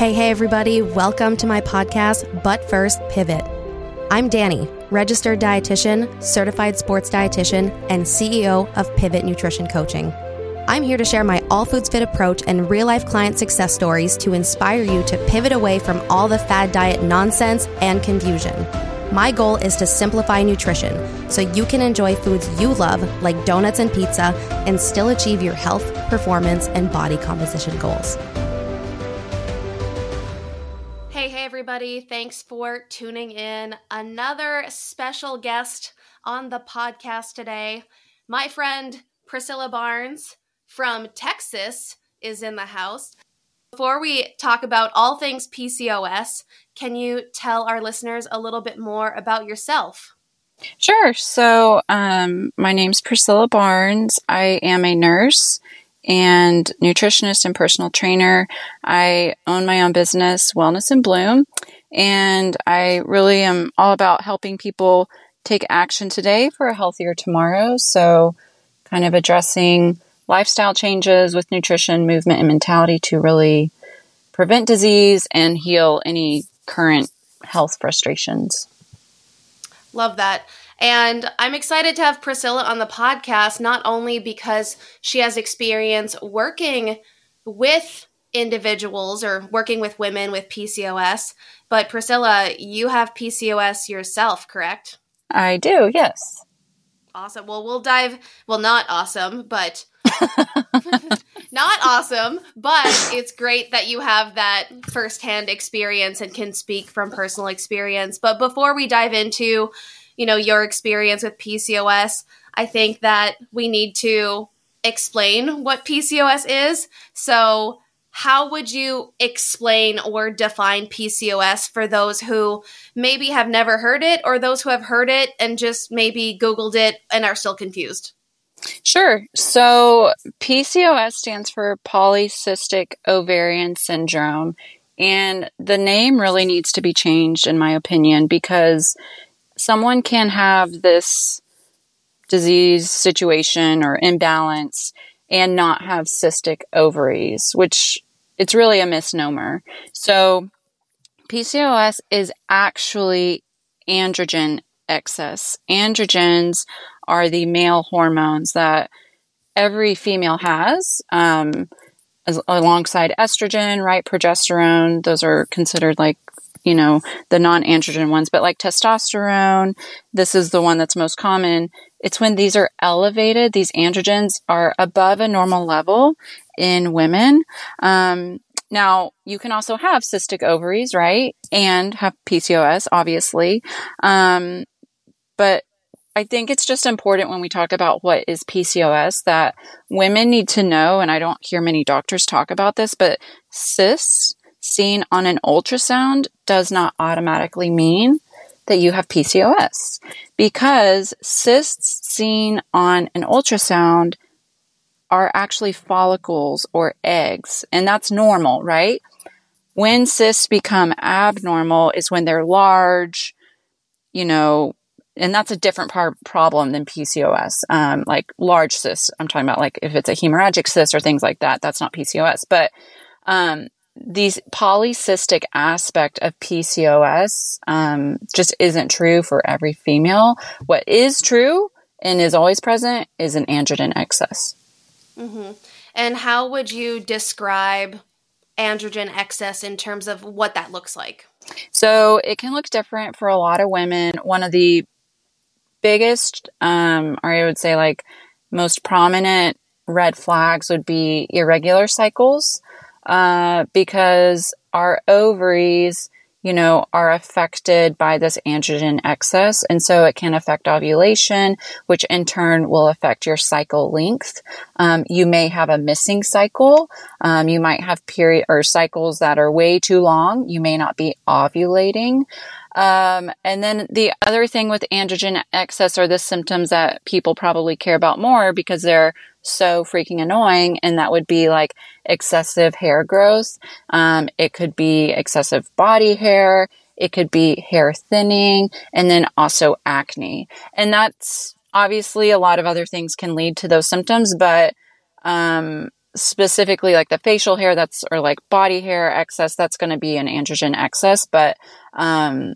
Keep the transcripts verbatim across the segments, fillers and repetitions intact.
Hey, hey, everybody. Welcome to my podcast, But First, Pivot. I'm Danny, registered dietitian, certified sports dietitian, and C E O of Pivot Nutrition Coaching. I'm here to share my all foods fit approach and real-life client success stories to inspire you to pivot away from all the fad diet nonsense and confusion. My goal is to simplify nutrition so you can enjoy foods you love, like donuts and pizza, and still achieve your health, performance, and body composition goals. Everybody, thanks for tuning in. Another special guest on the podcast today. My friend Priscilla Barnes from Texas is in the house. Before we talk about all things P C O S, can you tell our listeners a little bit more about yourself? Sure. So um, my name's Priscilla Barnes. I am a nurse and nutritionist and personal trainer. I own my own business, Wellness in Bloom, and I really am all about helping people take action today for a healthier tomorrow. So kind of addressing lifestyle changes with nutrition, movement, and mentality to really prevent disease and heal any current health frustrations. Love that. And I'm excited to have Priscilla on the podcast, not only because she has experience working with individuals or working with women with P C O S, but Priscilla, you have P C O S yourself, correct? I do, yes. Awesome. Well, we'll dive, well, not awesome, but not awesome, but it's great that you have that firsthand experience and can speak from personal experience. But before we dive into you know, your experience with P C O S, I think that we need to explain what P C O S is. So how would you explain or define P C O S for those who maybe have never heard it or those who have heard it and just maybe Googled it and are still confused? Sure. So P C O S stands for polycystic ovarian syndrome. And the name really needs to be changed, in my opinion, because someone can have this disease situation or imbalance and not have cystic ovaries, which it's really a misnomer. So P C O S is actually androgen excess. Androgens are the male hormones that every female has, um, as, alongside estrogen, right? Progesterone, those are considered like you know, the non-androgen ones, but like testosterone, this is the one that's most common. It's when these are elevated, these androgens are above a normal level in women. Um, now, you can also have cystic ovaries, right? And have P C O S, obviously. Um, but I think it's just important when we talk about what is P C O S that women need to know, and I don't hear many doctors talk about this, but cysts seen on an ultrasound does not automatically mean that you have P C O S, because cysts seen on an ultrasound are actually follicles or eggs, and that's normal, right? When cysts become abnormal is when they're large, you know, and that's a different par- problem than P C O S, um, like large cysts. I'm talking about like if it's a hemorrhagic cyst or things like that, that's not P C O S, but um, these polycystic aspect of P C O S um, just isn't true for every female. What is true and is always present is an androgen excess. Mm-hmm. And how would you describe androgen excess in terms of what that looks like? So it can look different for a lot of women. One of the biggest, um, or I would say like most prominent red flags would be irregular cycles. Uh, because our ovaries, you know, are affected by this androgen excess. And so it can affect ovulation, which in turn will affect your cycle length. Um, you may have a missing cycle. Um, you might have period or cycles that are way too long. You may not be ovulating. Um, and then the other thing with androgen excess are the symptoms that people probably care about more because they're so freaking annoying. And that would be like excessive hair growth. Um, it could be excessive body hair. It could be hair thinning, and then also acne. And that's obviously a lot of other things can lead to those symptoms, but, um, specifically like the facial hair that's, or like body hair excess, that's going to be an androgen excess. But, um,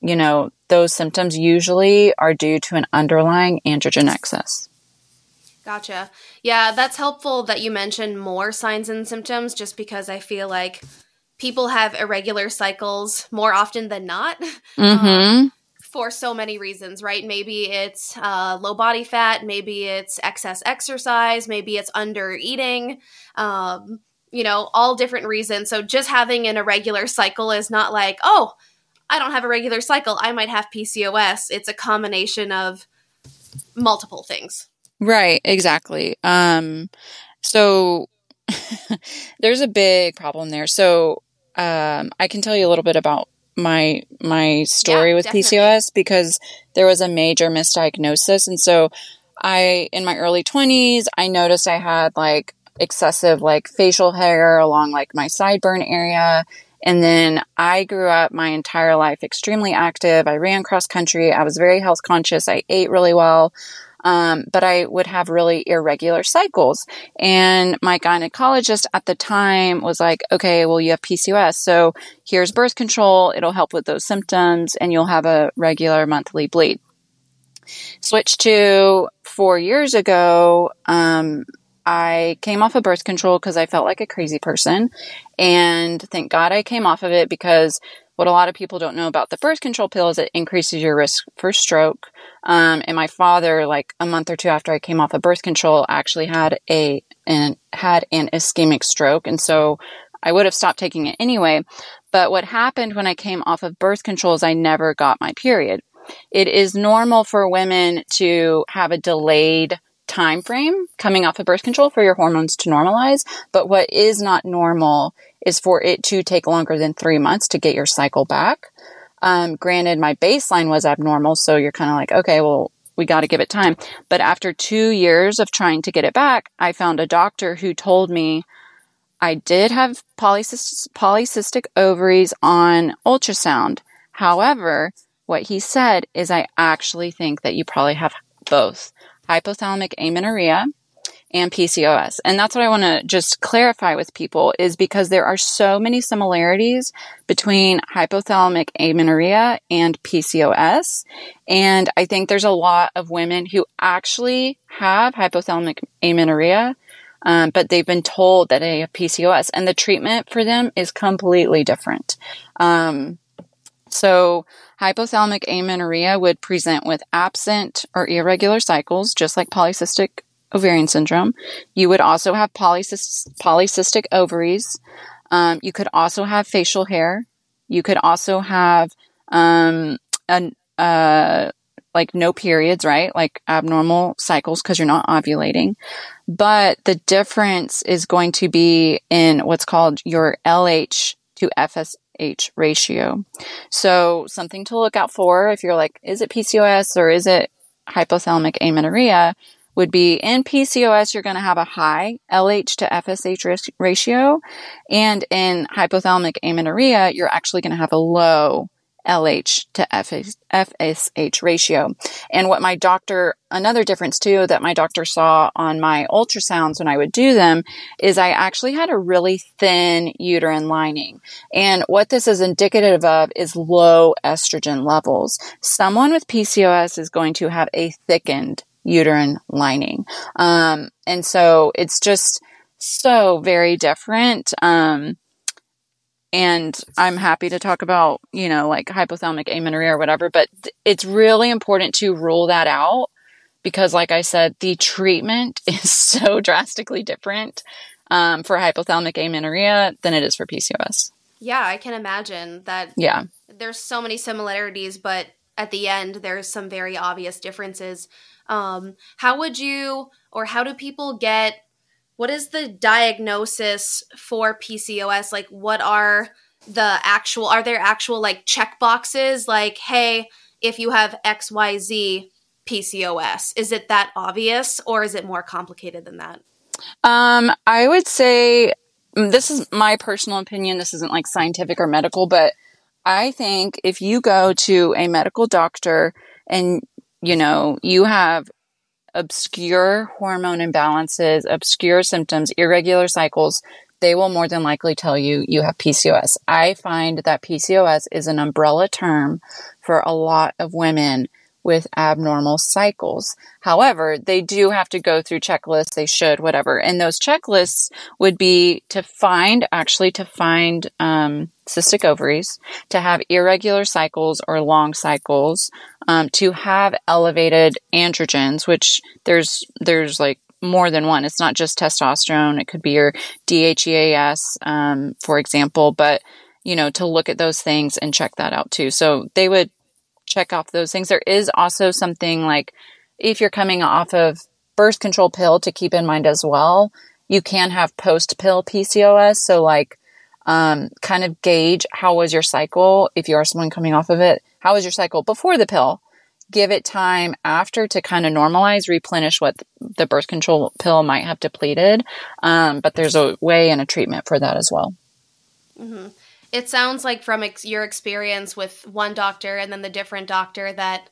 you know, those symptoms usually are due to an underlying androgen excess. Gotcha. Yeah, that's helpful that you mentioned more signs and symptoms, just because I feel like people have irregular cycles more often than not. Mm-hmm. Um, for so many reasons, right? Maybe it's uh, low body fat, maybe it's excess exercise, maybe it's under eating, um, you know, all different reasons. So just having an irregular cycle is not like, oh, I don't have a regular cycle, I might have P C O S. It's a combination of multiple things. Right, exactly. Um, so there's a big problem there. So um, I can tell you a little bit about my my story yeah, with definitely. P C O S, because there was a major misdiagnosis. And so I, in my early twenties, I noticed I had like excessive like facial hair along like my sideburn area. And then I grew up my entire life extremely active. I ran cross country. I was very health conscious. I ate really well. Um, but I would have really irregular cycles. And my gynecologist at the time was like, okay, well, you have P C O S, so here's birth control. It'll help with those symptoms, and you'll have a regular monthly bleed. Switched to four years ago, um, I came off of birth control because I felt like a crazy person. And thank God I came off of it, because what a lot of people don't know about the birth control pill is it increases your risk for stroke. Um, and my father, like a month or two after I came off of birth control, actually had a and had an ischemic stroke. And so I would have stopped taking it anyway. But what happened when I came off of birth control is I never got my period. It is normal for women to have a delayed time frame coming off of birth control for your hormones to normalize. But what is not normal is for it to take longer than three months to get your cycle back. Um, granted, my baseline was abnormal, so you're kind of like, okay, well, we got to give it time. But after two years of trying to get it back, I found a doctor who told me I did have polycy- polycystic ovaries on ultrasound. However, what he said is, I actually think that you probably have both hypothalamic amenorrhea and P C O S. And that's what I want to just clarify with people, is because there are so many similarities between hypothalamic amenorrhea and P C O S. And I think there's a lot of women who actually have hypothalamic amenorrhea, um, but they've been told that they have P C O S, and the treatment for them is completely different. Um, so hypothalamic amenorrhea would present with absent or irregular cycles, just like polycystic ovarian syndrome. You would also have polycy- polycystic ovaries. Um, you could also have facial hair. You could also have um, an, uh, like no periods, right? Like abnormal cycles because you're not ovulating. But the difference is going to be in what's called your L H to F S H ratio. So something to look out for if you're like, is it P C O S or is it hypothalamic amenorrhea? Would be in P C O S, you're going to have a high L H to F S H ratio. And in hypothalamic amenorrhea, you're actually going to have a low L H to F S H ratio. And what my doctor, another difference too, that my doctor saw on my ultrasounds when I would do them, is I actually had a really thin uterine lining. And what this is indicative of is low estrogen levels. Someone with P C O S is going to have a thickened uterine lining. Um, and so it's just so very different. Um, and I'm happy to talk about, you know, like hypothalamic amenorrhea or whatever, but th- it's really important to rule that out, because like I said, the treatment is so drastically different, um, for hypothalamic amenorrhea than it is for P C O S. Yeah. I can imagine that. Yeah. There's so many similarities, but at the end, there's some very obvious differences. Um, how would you, or how do people get, what is the diagnosis for P C O S? Like, what are the actual, are there actual like checkboxes? Like, hey, if you have X Y Z P C O S, is it that obvious, or is it more complicated than that? Um, I would say, this is my personal opinion, this isn't like scientific or medical, but I think if you go to a medical doctor and you know, you have obscure hormone imbalances, obscure symptoms, irregular cycles, they will more than likely tell you you have P C O S. I find that P C O S is an umbrella term for a lot of women with abnormal cycles. However, they do have to go through checklists, they should, whatever. And those checklists would be to find, actually to find um, cystic ovaries, to have irregular cycles or long cycles, um, to have elevated androgens, which there's there's like more than one. It's not just testosterone. It could be your D H E A S, um, for example, but, you know, to look at those things and check that out too. So they would check off those things. There is also something like if you're coming off of birth control pill to keep in mind as well, you can have post pill P C O S. So like, um, kind of gauge how was your cycle? If you are someone coming off of it, how was your cycle before the pill? Give it time after to kind of normalize, replenish what the birth control pill might have depleted. Um, but there's a way and a treatment for that as well. Mm-hmm. It sounds like from ex- your experience with one doctor and then the different doctor that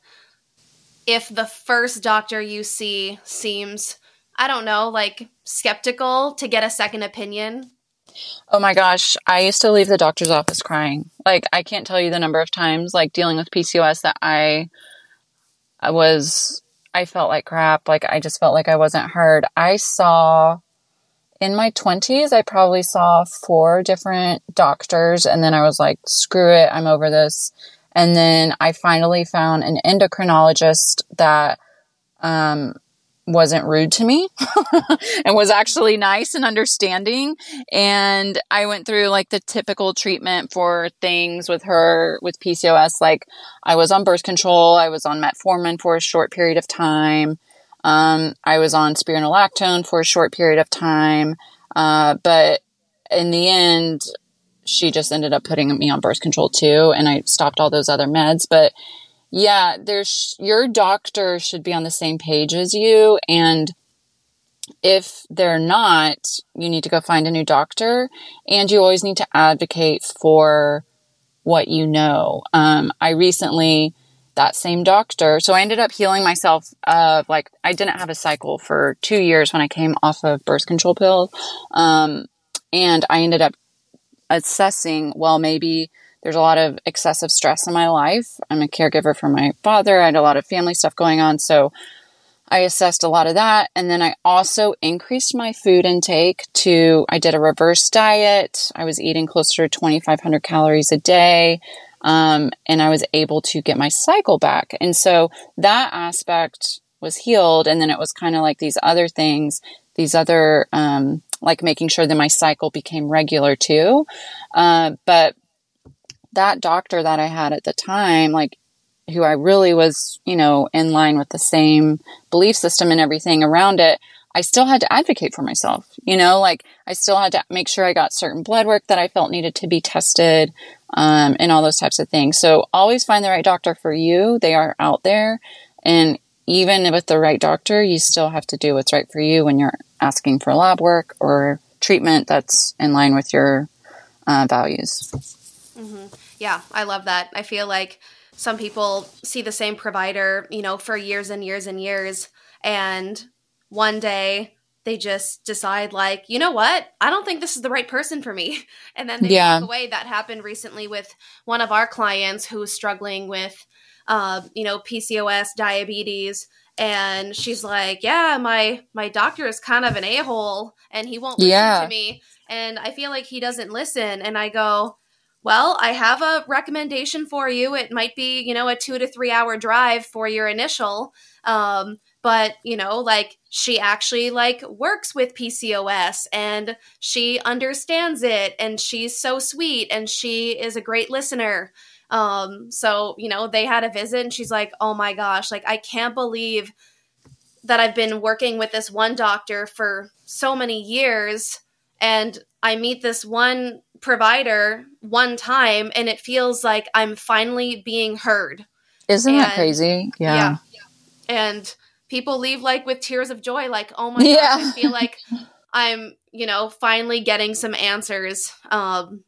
if the first doctor you see seems, I don't know, like skeptical, to get a second opinion. Oh my gosh. I used to leave the doctor's office crying. Like I can't tell you the number of times like dealing with P C O S that I I was, I felt like crap. Like I just felt like I wasn't heard. I saw in my twenties, I probably saw four different doctors and then I was like, screw it. I'm over this. And then I finally found an endocrinologist that, um, wasn't rude to me and was actually nice and understanding. And I went through like the typical treatment for things with her with P C O S. Like I was on birth control. I was on metformin for a short period of time. Um, I was on spironolactone for a short period of time. Uh, but in the end, she just ended up putting me on birth control too. And I stopped all those other meds, but yeah, there's your doctor should be on the same page as you. And if they're not, you need to go find a new doctor and you always need to advocate for what you know. Um, I recently, that same doctor, so I ended up healing myself of like, I didn't have a cycle for two years when I came off of birth control pill. Um, and I ended up assessing, well, maybe there's a lot of excessive stress in my life. I'm a caregiver for my father. I had a lot of family stuff going on. So I assessed a lot of that. And then I also increased my food intake to, I did a reverse diet. I was eating closer to twenty-five hundred calories a day. Um, and I was able to get my cycle back. And so that aspect was healed. And then it was kind of like these other things, these other, um, like making sure that my cycle became regular too. Uh, but that doctor that I had at the time, like who I really was, you know, in line with the same belief system and everything around it, I still had to advocate for myself, you know, like I still had to make sure I got certain blood work that I felt needed to be tested, um, and all those types of things. So always find the right doctor for you. They are out there. And even with the right doctor, you still have to do what's right for you when you're asking for lab work or treatment that's in line with your uh, values. Mm-hmm. Yeah, I love that. I feel like some people see the same provider, you know, for years and years and years. And one day they just decide like, you know what? I don't think this is the right person for me. And then they yeah. walk away. That happened recently with one of our clients who's struggling with, uh, you know, P C O S, diabetes. And she's like, yeah, my, my doctor is kind of an a-hole and he won't listen yeah. to me. And I feel like he doesn't listen. And I go, well, I have a recommendation for you. It might be, you know, a two to three hour drive for your initial. Um, but, you know, like she actually like works with P C O S and she understands it and she's so sweet and she is a great listener. Um, so, you know, they had a visit and she's like, oh my gosh, like I can't believe that I've been working with this one doctor for so many years and I meet this one provider one time and it feels like I'm finally being heard. Isn't and, that crazy? Yeah. yeah. And people leave like with tears of joy, like, oh my yeah. gosh, I feel like I'm, you know, finally getting some answers. Um,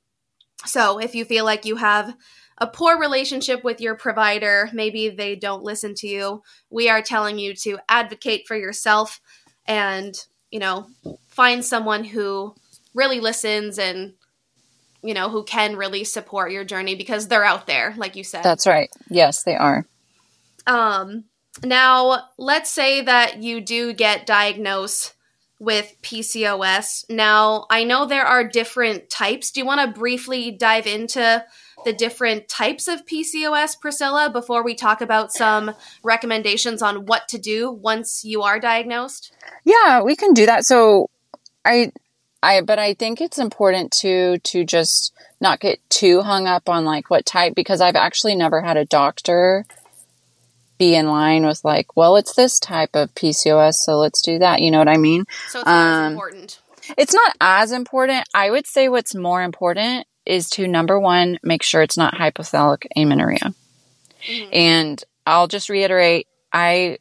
so if you feel like you have a poor relationship with your provider, maybe they don't listen to you, we are telling you to advocate for yourself and, you know, find someone who really listens and, you know, who can really support your journey, because they're out there, like you said. That's right. Yes, they are. Um, now, let's say that you do get diagnosed with P C O S. Now, I know there are different types. Do you want to briefly dive into the different types of P C O S, Priscilla, before we talk about some recommendations on what to do once you are diagnosed? Yeah, we can do that. So I, I, but I think it's important to, to just not get too hung up on like what type, because I've actually never had a doctor be in line with like, well, it's this type of P C O S, so let's do that. You know what I mean? So it's not um, as important. It's not as important. I would say what's more important is to, number one, make sure it's not hypothalamic amenorrhea. Mm-hmm. And I'll just reiterate, I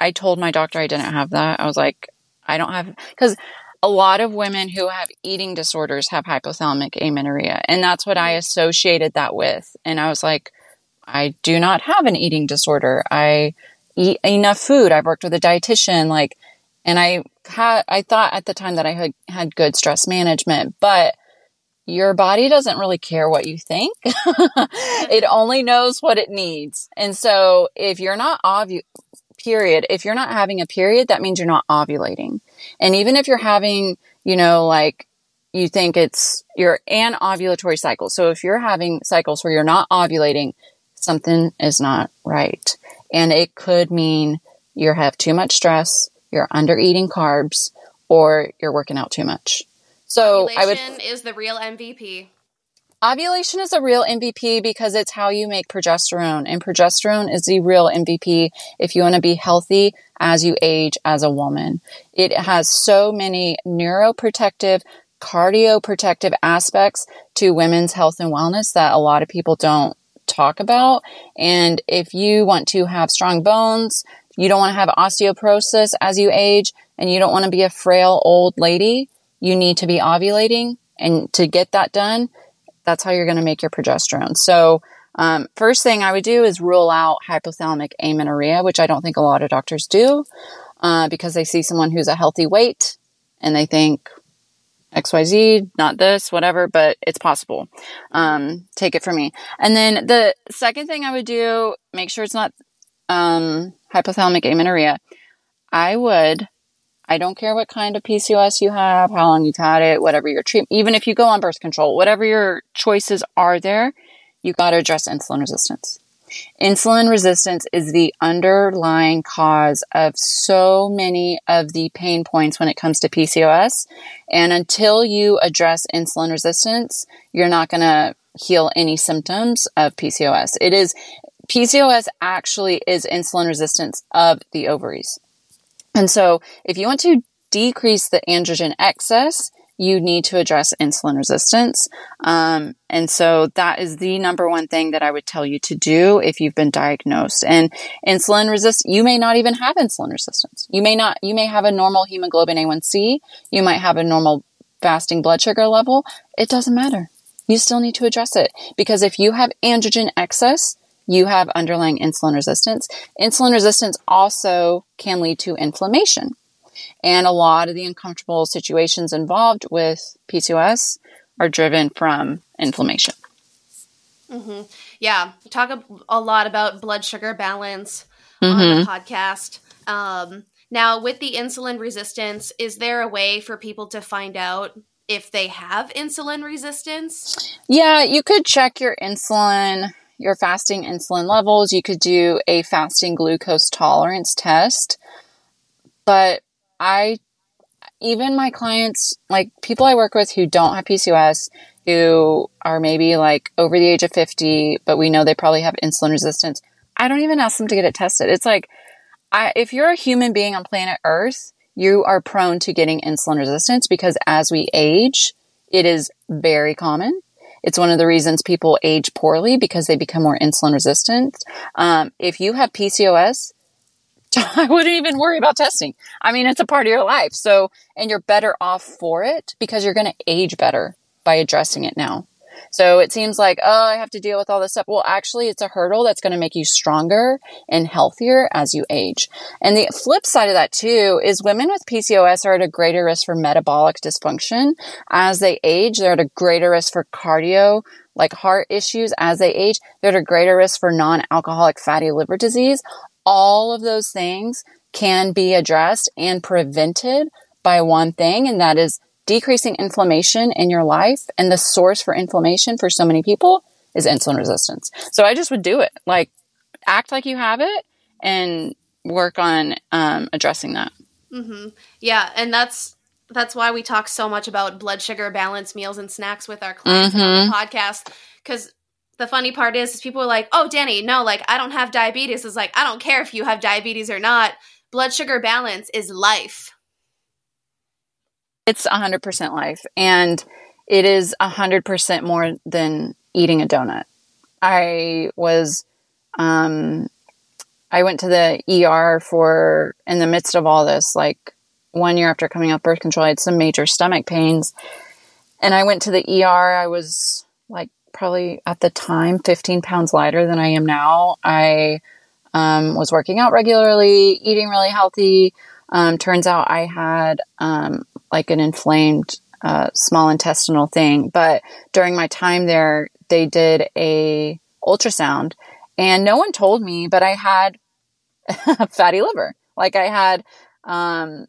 I told my doctor I didn't have that. I was like, I don't have, because a lot of women who have eating disorders have hypothalamic amenorrhea, and that's what I associated that with. And I was like, I do not have an eating disorder. I eat enough food. I've worked with a dietitian, like, and I had, I thought at the time that I had, had good stress management, but your body doesn't really care what you think. It only knows what it needs. And so if you're not ovu- period, if you're not having a period, that means you're not ovulating. And even if you're having, you know, like you think it's your anovulatory cycle. So if you're having cycles where you're not ovulating, something is not right. And it could mean you have too much stress, you're under eating carbs, or you're working out too much. So ovulation I would, is the real M V P. Ovulation is a real M V P because it's how you make progesterone. And progesterone is the real M V P if you want to be healthy as you age as a woman. It has so many neuroprotective, cardioprotective aspects to women's health and wellness that a lot of people don't talk about. And if you want to have strong bones, you don't want to have osteoporosis as you age, and you don't want to be a frail old lady, you need to be ovulating. And to get that done, that's how you're going to make your progesterone. So um, first thing I would do is rule out hypothalamic amenorrhea, which I don't think a lot of doctors do uh, because they see someone who's a healthy weight and they think X Y Z, not this, whatever, but it's possible. Um, take it from me. And then the second thing I would do, make sure it's not um, hypothalamic amenorrhea. I would... I don't care what kind of P C O S you have, how long you've had it, whatever your treatment, even if you go on birth control, whatever your choices are there, you got to address insulin resistance. Insulin resistance is the underlying cause of so many of the pain points when it comes to P C O S. And until you address insulin resistance, you're not going to heal any symptoms of P C O S. It is, P C O S actually is insulin resistance of the ovaries. And so if you want to decrease the androgen excess, you need to address insulin resistance. Um, and so that is the number one thing that I would tell you to do if you've been diagnosed. And insulin resist, you may not even have insulin resistance. You may not, you may have a normal hemoglobin A one C. You might have a normal fasting blood sugar level. It doesn't matter. You still need to address it, because if you have androgen excess, you have underlying insulin resistance. Insulin resistance also can lead to inflammation. And a lot of the uncomfortable situations involved with P C O S are driven from inflammation. Mm-hmm. Yeah. We talk a, a lot about blood sugar balance mm-hmm. on the podcast. Um, now, with the insulin resistance, is there a way for people to find out if they have insulin resistance? Yeah, you could check your insulin your fasting insulin levels. You could do a fasting glucose tolerance test. But I, even my clients, like people I work with who don't have P C O S, who are maybe like over the age of fifty, but we know they probably have insulin resistance, I don't even ask them to get it tested. It's like, I, if you're a human being on planet Earth, you are prone to getting insulin resistance, because as we age, it is very common. It's one of the reasons people age poorly, because they become more insulin resistant. Um, if you have P C O S, I wouldn't even worry about testing. I mean, it's a part of your life. So, and you're better off for it, because you're going to age better by addressing it now. So it seems like, oh, I have to deal with all this stuff. Well, actually, it's a hurdle that's going to make you stronger and healthier as you age. And the flip side of that too is women with P C O S are at a greater risk for metabolic dysfunction as they age. They're at a greater risk for cardio, like heart issues as they age. They're at a greater risk for non-alcoholic fatty liver disease. All of those things can be addressed and prevented by one thing, and that is decreasing inflammation in your life. And the source for inflammation for so many people is insulin resistance. So I just would do it. Like, act like you have it and work on um, addressing that. Mm-hmm. Yeah, and that's that's why we talk so much about blood sugar balance, meals, and snacks with our clients mm-hmm. on the podcast. Because the funny part is, is people are like, oh, Danny, no, like, I don't have diabetes. It's like, I don't care if you have diabetes or not. Blood sugar balance is life. It's one hundred percent life, and it is one hundred percent more than eating a donut. I was, um, I went to the E R for, in the midst of all this, like one year after coming off birth control, I had some major stomach pains, and I went to the E R. I was like probably at the time fifteen pounds lighter than I am now. I um, was working out regularly, eating really healthy. Um, turns out I had um, like an inflamed uh, small intestinal thing. But during my time there, they did a ultrasound, and no one told me, but I had fatty liver. Like I had um,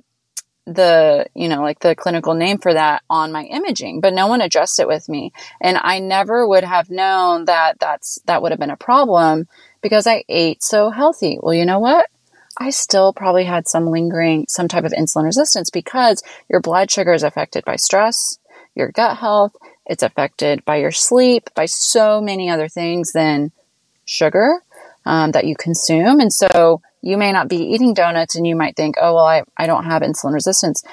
the, you know, like the clinical name for that on my imaging, but no one addressed it with me. And I never would have known that that's, that would have been a problem because I ate so healthy. Well, you know what? I still probably had some lingering, some type of insulin resistance because your blood sugar is affected by stress, your gut health, it's affected by your sleep, by so many other things than sugar um, that you consume. And so you may not be eating donuts and you might think, oh, well, I, I don't have insulin resistance.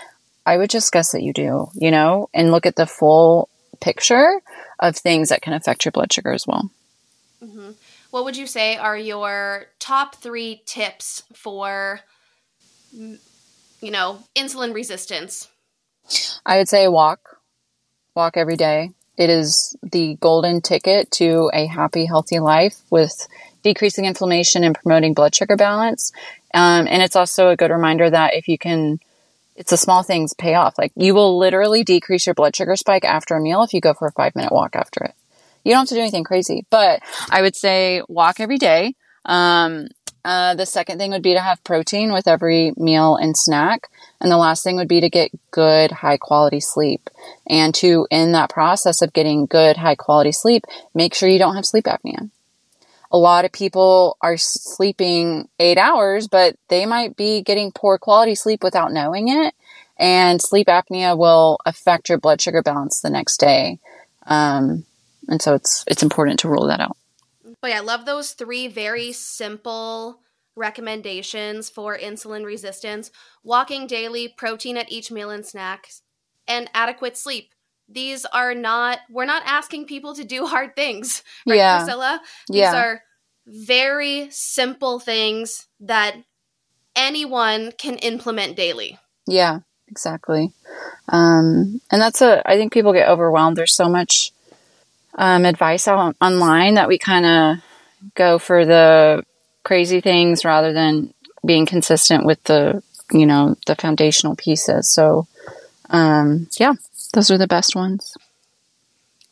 I would just guess that you do, you know, and look at the full picture of things that can affect your blood sugar as well. Mm-hmm. What would you say are your top three tips for, you know, insulin resistance? I would say walk. Walk every day. It is the golden ticket to a happy, healthy life with decreasing inflammation and promoting blood sugar balance. Um, and it's also a good reminder that if you can, it's the small things pay off. Like you will literally decrease your blood sugar spike after a meal if you go for a five minute walk after it. You don't have to do anything crazy, but I would say walk every day. Um, uh, the second thing would be to have protein with every meal and snack. And the last thing would be to get good, high quality sleep. And to, in that process of getting good, high quality sleep, make sure you don't have sleep apnea. A lot of people are sleeping eight hours, but they might be getting poor quality sleep without knowing it. And sleep apnea will affect your blood sugar balance the next day. Um, And so it's it's important to rule that out. But yeah, I love those three very simple recommendations for insulin resistance. Walking daily, protein at each meal and snacks, and adequate sleep. These are not, we're not asking people to do hard things, right, yeah. Priscilla? These yeah. are very simple things that anyone can implement daily. Yeah, exactly. Um, and that's a, I think people get overwhelmed. There's so much Um, advice out online that we kind of go for the crazy things rather than being consistent with the, you know, the foundational pieces. So, um, yeah, those are the best ones.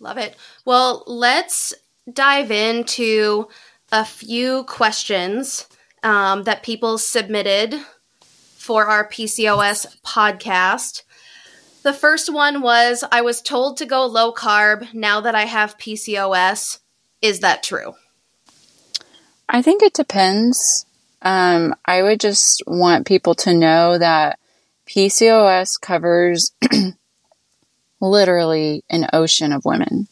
Love it. Well, let's dive into a few questions um, that people submitted for our P C O S podcast. The first one was, I was told to go low carb now that I have P C O S. Is that true? I think it depends. Um, I would just want people to know that P C O S covers literally an ocean of women.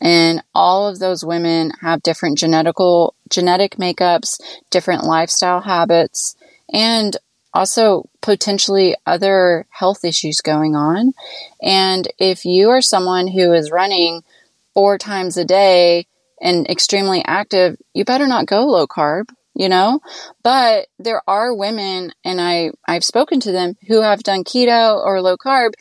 And all of those women have different genetical, genetic makeups, different lifestyle habits, and also potentially other health issues going on. And if you are someone who is running four times a day and extremely active, you better not go low carb, you know? But there are women, and I, I've spoken to them, who have done keto or low carb,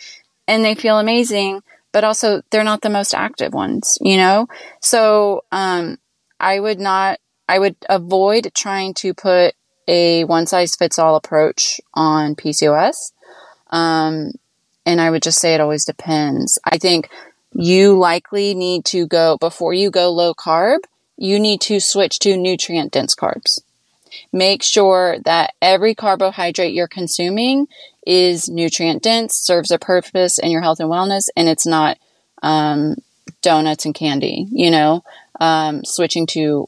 and they feel amazing, but also they're not the most active ones, you know? So um, I would not, I would avoid trying to put a one size fits all approach on P C O S. Um, and I would just say it always depends. I think you likely need to go, before you go low carb, you need to switch to nutrient dense carbs. Make sure that every carbohydrate you're consuming is nutrient dense, serves a purpose in your health and wellness, and it's not um, donuts and candy, you know, um, switching to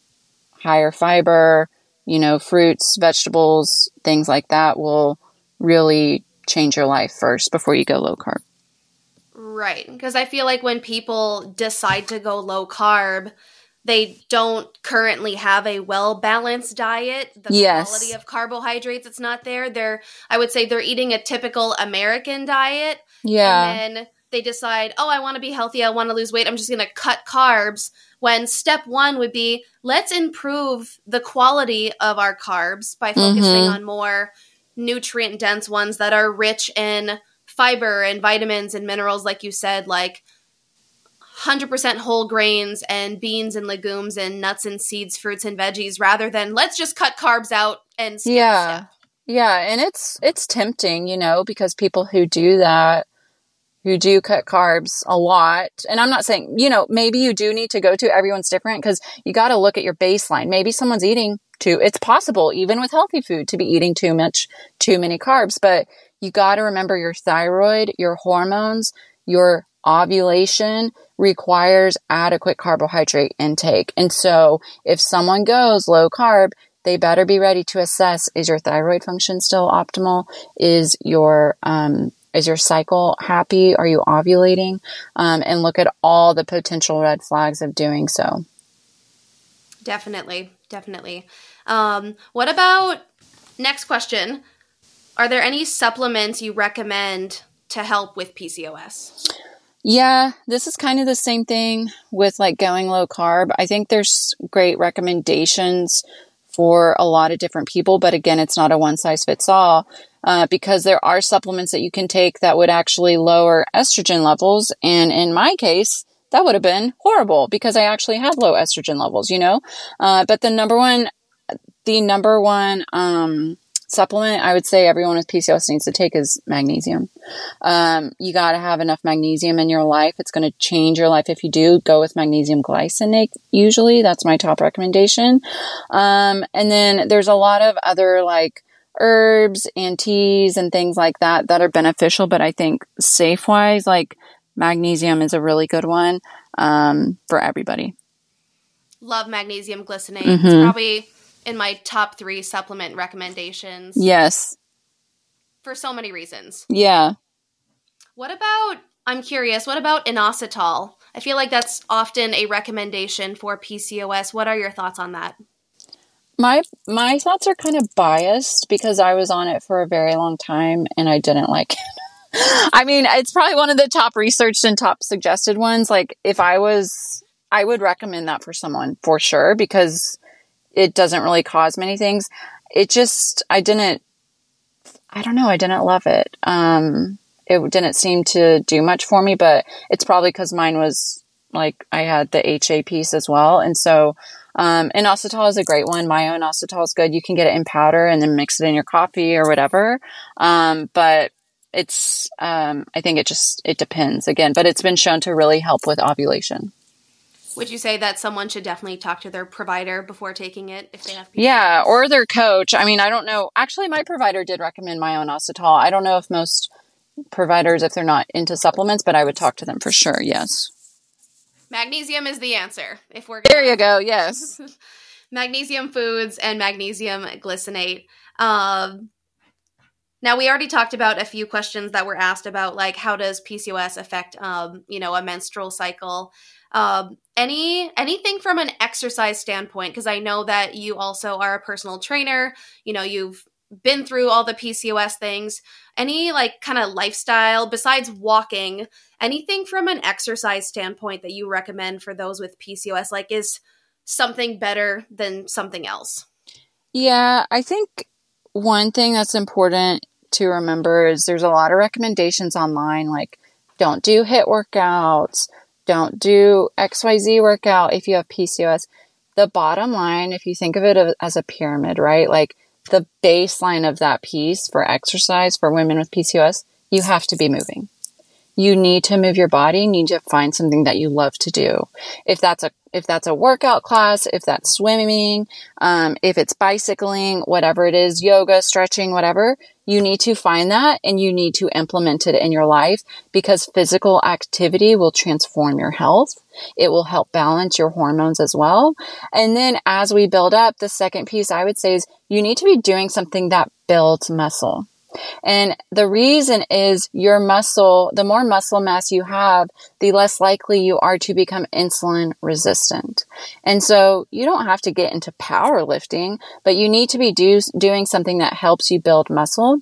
higher fiber, you know, fruits, vegetables, things like that will really change your life first before you go low carb. Right. Because I feel like when people decide to go low carb, they don't currently have a well-balanced diet. The yes. quality of carbohydrates, it's not there. They're, I would say they're eating a typical American diet. Yeah. And then they decide, oh, I want to be healthy. I want to lose weight. I'm just going to cut carbs. When step one would be, let's improve the quality of our carbs by focusing mm-hmm. on more nutrient-dense ones that are rich in fiber and vitamins and minerals, like you said, like one hundred percent whole grains and beans and legumes and nuts and seeds, fruits and veggies, rather than let's just cut carbs out and skip yeah. step. Yeah. And it's, it's tempting, you know, because people who do that, who do cut carbs a lot. And I'm not saying, you know, maybe you do need to go to, everyone's different, because you got to look at your baseline. Maybe someone's eating too. It's possible even with healthy food to be eating too much, too many carbs, but you got to remember your thyroid, your hormones, your ovulation requires adequate carbohydrate intake. And so if someone goes low carb, they better be ready to assess, is your thyroid function still optimal? Is your, um, is your cycle happy? Are you ovulating? Um, and look at all the potential red flags of doing so. Definitely. Definitely. Um, what about, next question, are there any supplements you recommend to help with P C O S? Yeah, this is kind of the same thing with like going low carb. I think there's great recommendations for a lot of different people, but again, it's not a one size fits all, uh, because there are supplements that you can take that would actually lower estrogen levels. And in my case, that would have been horrible because I actually had low estrogen levels, you know? Uh, but the number one, the number one, um, supplement I would say everyone with P C O S needs to take is magnesium. Um, you got to have enough magnesium in your life. It's going to change your life. If you do go with magnesium glycinate, usually that's my top recommendation. Um, and then there's a lot of other like herbs and teas and things like that, that are beneficial, but I think safe wise, like magnesium is a really good one, um, for everybody. Love magnesium glycinate. Mm-hmm. It's probably in my top three supplement recommendations. Yes. For so many reasons. Yeah. What about, I'm curious, what about inositol? I feel like that's often a recommendation for P C O S. What are your thoughts on that? My my thoughts are kind of biased because I was on it for a very long time and I didn't like it. I mean, it's probably one of the top researched and top suggested ones. Like if I was, I would recommend that for someone for sure, because it doesn't really cause many things. It just, I didn't, I don't know. I didn't love it. Um, it didn't seem to do much for me, but it's probably 'cause mine was like, I had the H A piece as well. And so, um, inositol is a great one. Myo-inositol is good. You can get it in powder and then mix it in your coffee or whatever. Um, but it's, um, I think it just, it depends again, but it's been shown to really help with ovulation. Would you say that someone should definitely talk to their provider before taking it if they have P C O S? Yeah, or their coach. I mean, I don't know. Actually, my provider did recommend myo-inositol. I don't know if most providers, if they're not into supplements, but I would talk to them for sure, yes. Magnesium is the answer. If we're gonna- There you go, yes. Magnesium foods and magnesium glycinate. Um, now, we already talked about a few questions that were asked about, like, how does P C O S affect, um, you know, a menstrual cycle? Um, any, anything from an exercise standpoint, because I know that you also are a personal trainer, you know, you've been through all the P C O S things, any like kind of lifestyle besides walking, anything from an exercise standpoint that you recommend for those with P C O S, like is something better than something else? Yeah, I think one thing that's important to remember is there's a lot of recommendations online, like Don't do HIIT workouts. Don't do X Y Z workout if you have P C O S. The bottom line, if you think of it as a pyramid, right? Like the baseline of that piece for exercise for women with P C O S, you have to be moving. You need to move your body. You need to find something that you love to do. If that's a if that's a workout class, if that's swimming, um, if it's bicycling, whatever it is, yoga, stretching, whatever, you need to find that and you need to implement it in your life, because physical activity will transform your health. It will help balance your hormones as well. And then as we build up, the second piece I would say is you need to be doing something that builds muscle. And the reason is your muscle, the more muscle mass you have, the less likely you are to become insulin resistant. And so you don't have to get into powerlifting, but you need to be do, doing something that helps you build muscle.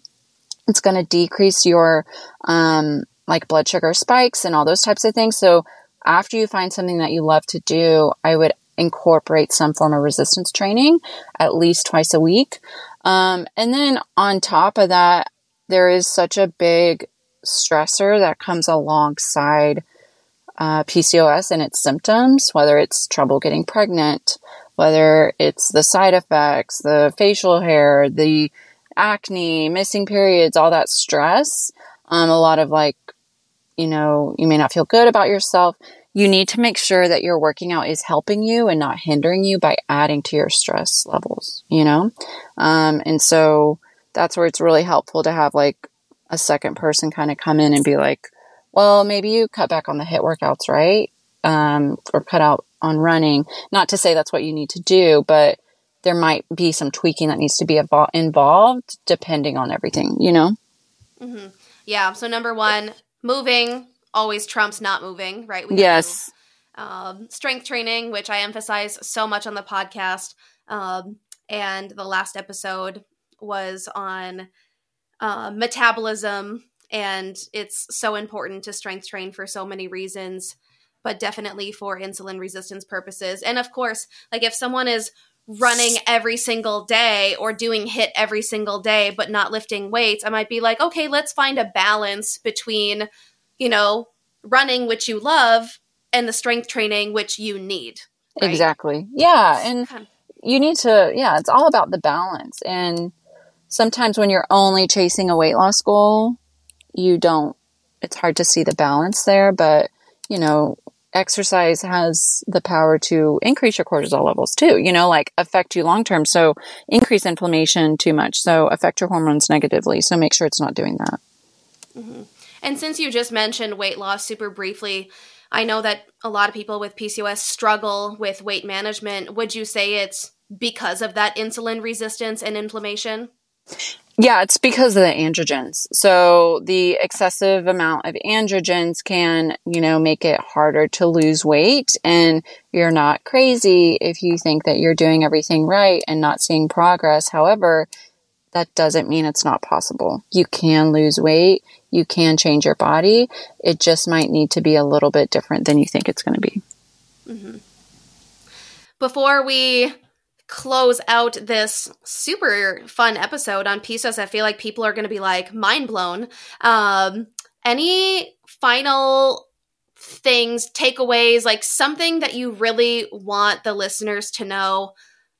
It's going to decrease your um, like blood sugar spikes and all those types of things. So after you find something that you love to do, I would incorporate some form of resistance training at least twice a week. Um, and then on top of that, there is such a big stressor that comes alongside uh, P C O S and its symptoms, whether it's trouble getting pregnant, whether it's the side effects, the facial hair, the acne, missing periods, all that stress. Um, a lot of like, you know, you may not feel good about yourself. You need to make sure that your working out is helping you and not hindering you by adding to your stress levels, you know? Um, and so that's where it's really helpful to have like a second person kind of come in and be like, well, maybe you cut back on the HIIT workouts, right? Um, or cut out on running. Not to say that's what you need to do, but there might be some tweaking that needs to be evo- involved depending on everything, you know? Mm-hmm. Yeah. So number one, moving always trumps not moving, right? We yes. Do, um, strength training, which I emphasize so much on the podcast. Um, and the last episode was on uh, metabolism, and it's so important to strength train for so many reasons, but definitely for insulin resistance purposes. And of course, like if someone is running every single day or doing HIIT every single day, but not lifting weights, I might be like, okay, let's find a balance between, you know, running, which you love, and the strength training, which you need. Right? Exactly. Yeah. And you need to, yeah, it's all about the balance. And sometimes when you're only chasing a weight loss goal, you don't, it's hard to see the balance there, but you know, exercise has the power to increase your cortisol levels too, you know, like affect you long-term. So increase inflammation too much. So affect your hormones negatively. So make sure it's not doing that. Mm-hmm. And since you just mentioned weight loss super briefly, I know that a lot of people with P C O S struggle with weight management. Would you say it's because of that insulin resistance and inflammation? Yeah, it's because of the androgens. So the excessive amount of androgens can, you know, make it harder to lose weight. And you're not crazy if you think that you're doing everything right and not seeing progress. However, that doesn't mean it's not possible. You can lose weight. You can change your body. It just might need to be a little bit different than you think it's going to be. Mm-hmm. Before we close out this super fun episode on P C O S, I feel like people are going to be like mind blown. Um, any final things, takeaways, like something that you really want the listeners to know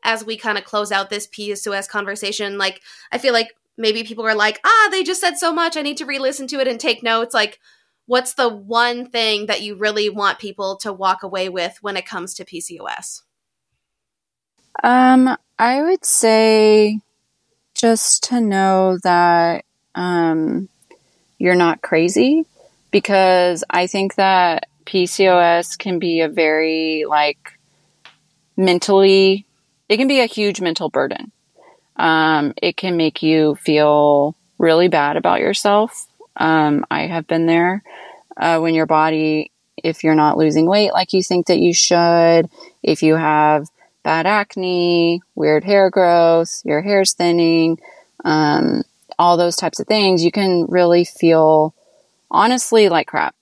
as we kind of close out this P C O S conversation? Like, I feel like maybe people are like, ah, they just said so much. I need to re-listen to it and take notes. Like, what's the one thing that you really want people to walk away with when it comes to P C O S? Um, I would say just to know that um, you're not crazy, because I think that P C O S can be a very, like, mentally, it can be a huge mental burden. Um, it can make you feel really bad about yourself. Um, I have been there, uh, when your body, if you're not losing weight like you think that you should, if you have bad acne, weird hair growth, your hair's thinning, um, all those types of things, you can really feel honestly like crap.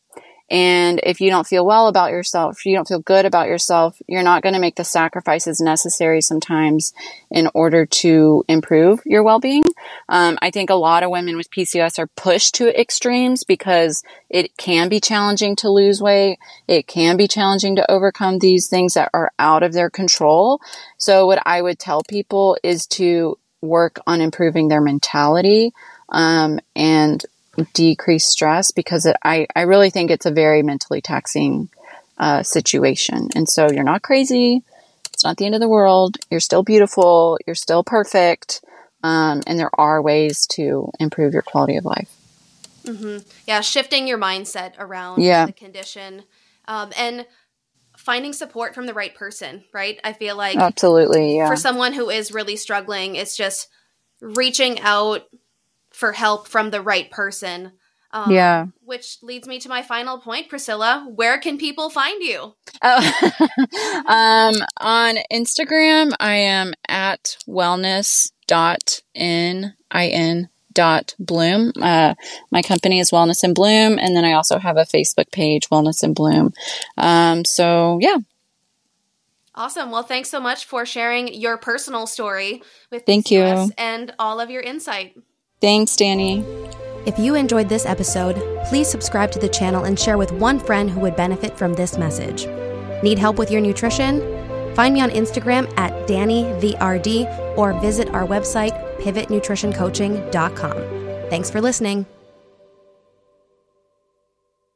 And if you don't feel well about yourself, you don't feel good about yourself, you're not going to make the sacrifices necessary sometimes in order to improve your well-being. Um, I think a lot of women with P C O S are pushed to extremes because it can be challenging to lose weight. It can be challenging to overcome these things that are out of their control. So what I would tell people is to work on improving their mentality, um, and decrease stress, because it, I, I really think it's a very mentally taxing uh, situation. And so you're not crazy. It's not the end of the world. You're still beautiful. You're still perfect. Um, and there are ways to improve your quality of life. Mm-hmm. Yeah. Shifting your mindset around yeah. the condition, um, and finding support from the right person, right? I feel like absolutely, yeah. for someone who is really struggling, it's just reaching out for help from the right person. Um, yeah. Which leads me to my final point, Priscilla. Where can people find you? Oh, um, on Instagram, I am at wellness dot in dot bloom. Uh, my company is Wellness in Bloom. And then I also have a Facebook page, Wellness in Bloom. Um, so, yeah. Awesome. Well, thanks so much for sharing your personal story with us and all of your insight. Thanks, Danny. If you enjoyed this episode, please subscribe to the channel and share with one friend who would benefit from this message. Need help with your nutrition? Find me on Instagram at Danny V R D or visit our website, pivot nutrition coaching dot com. Thanks for listening.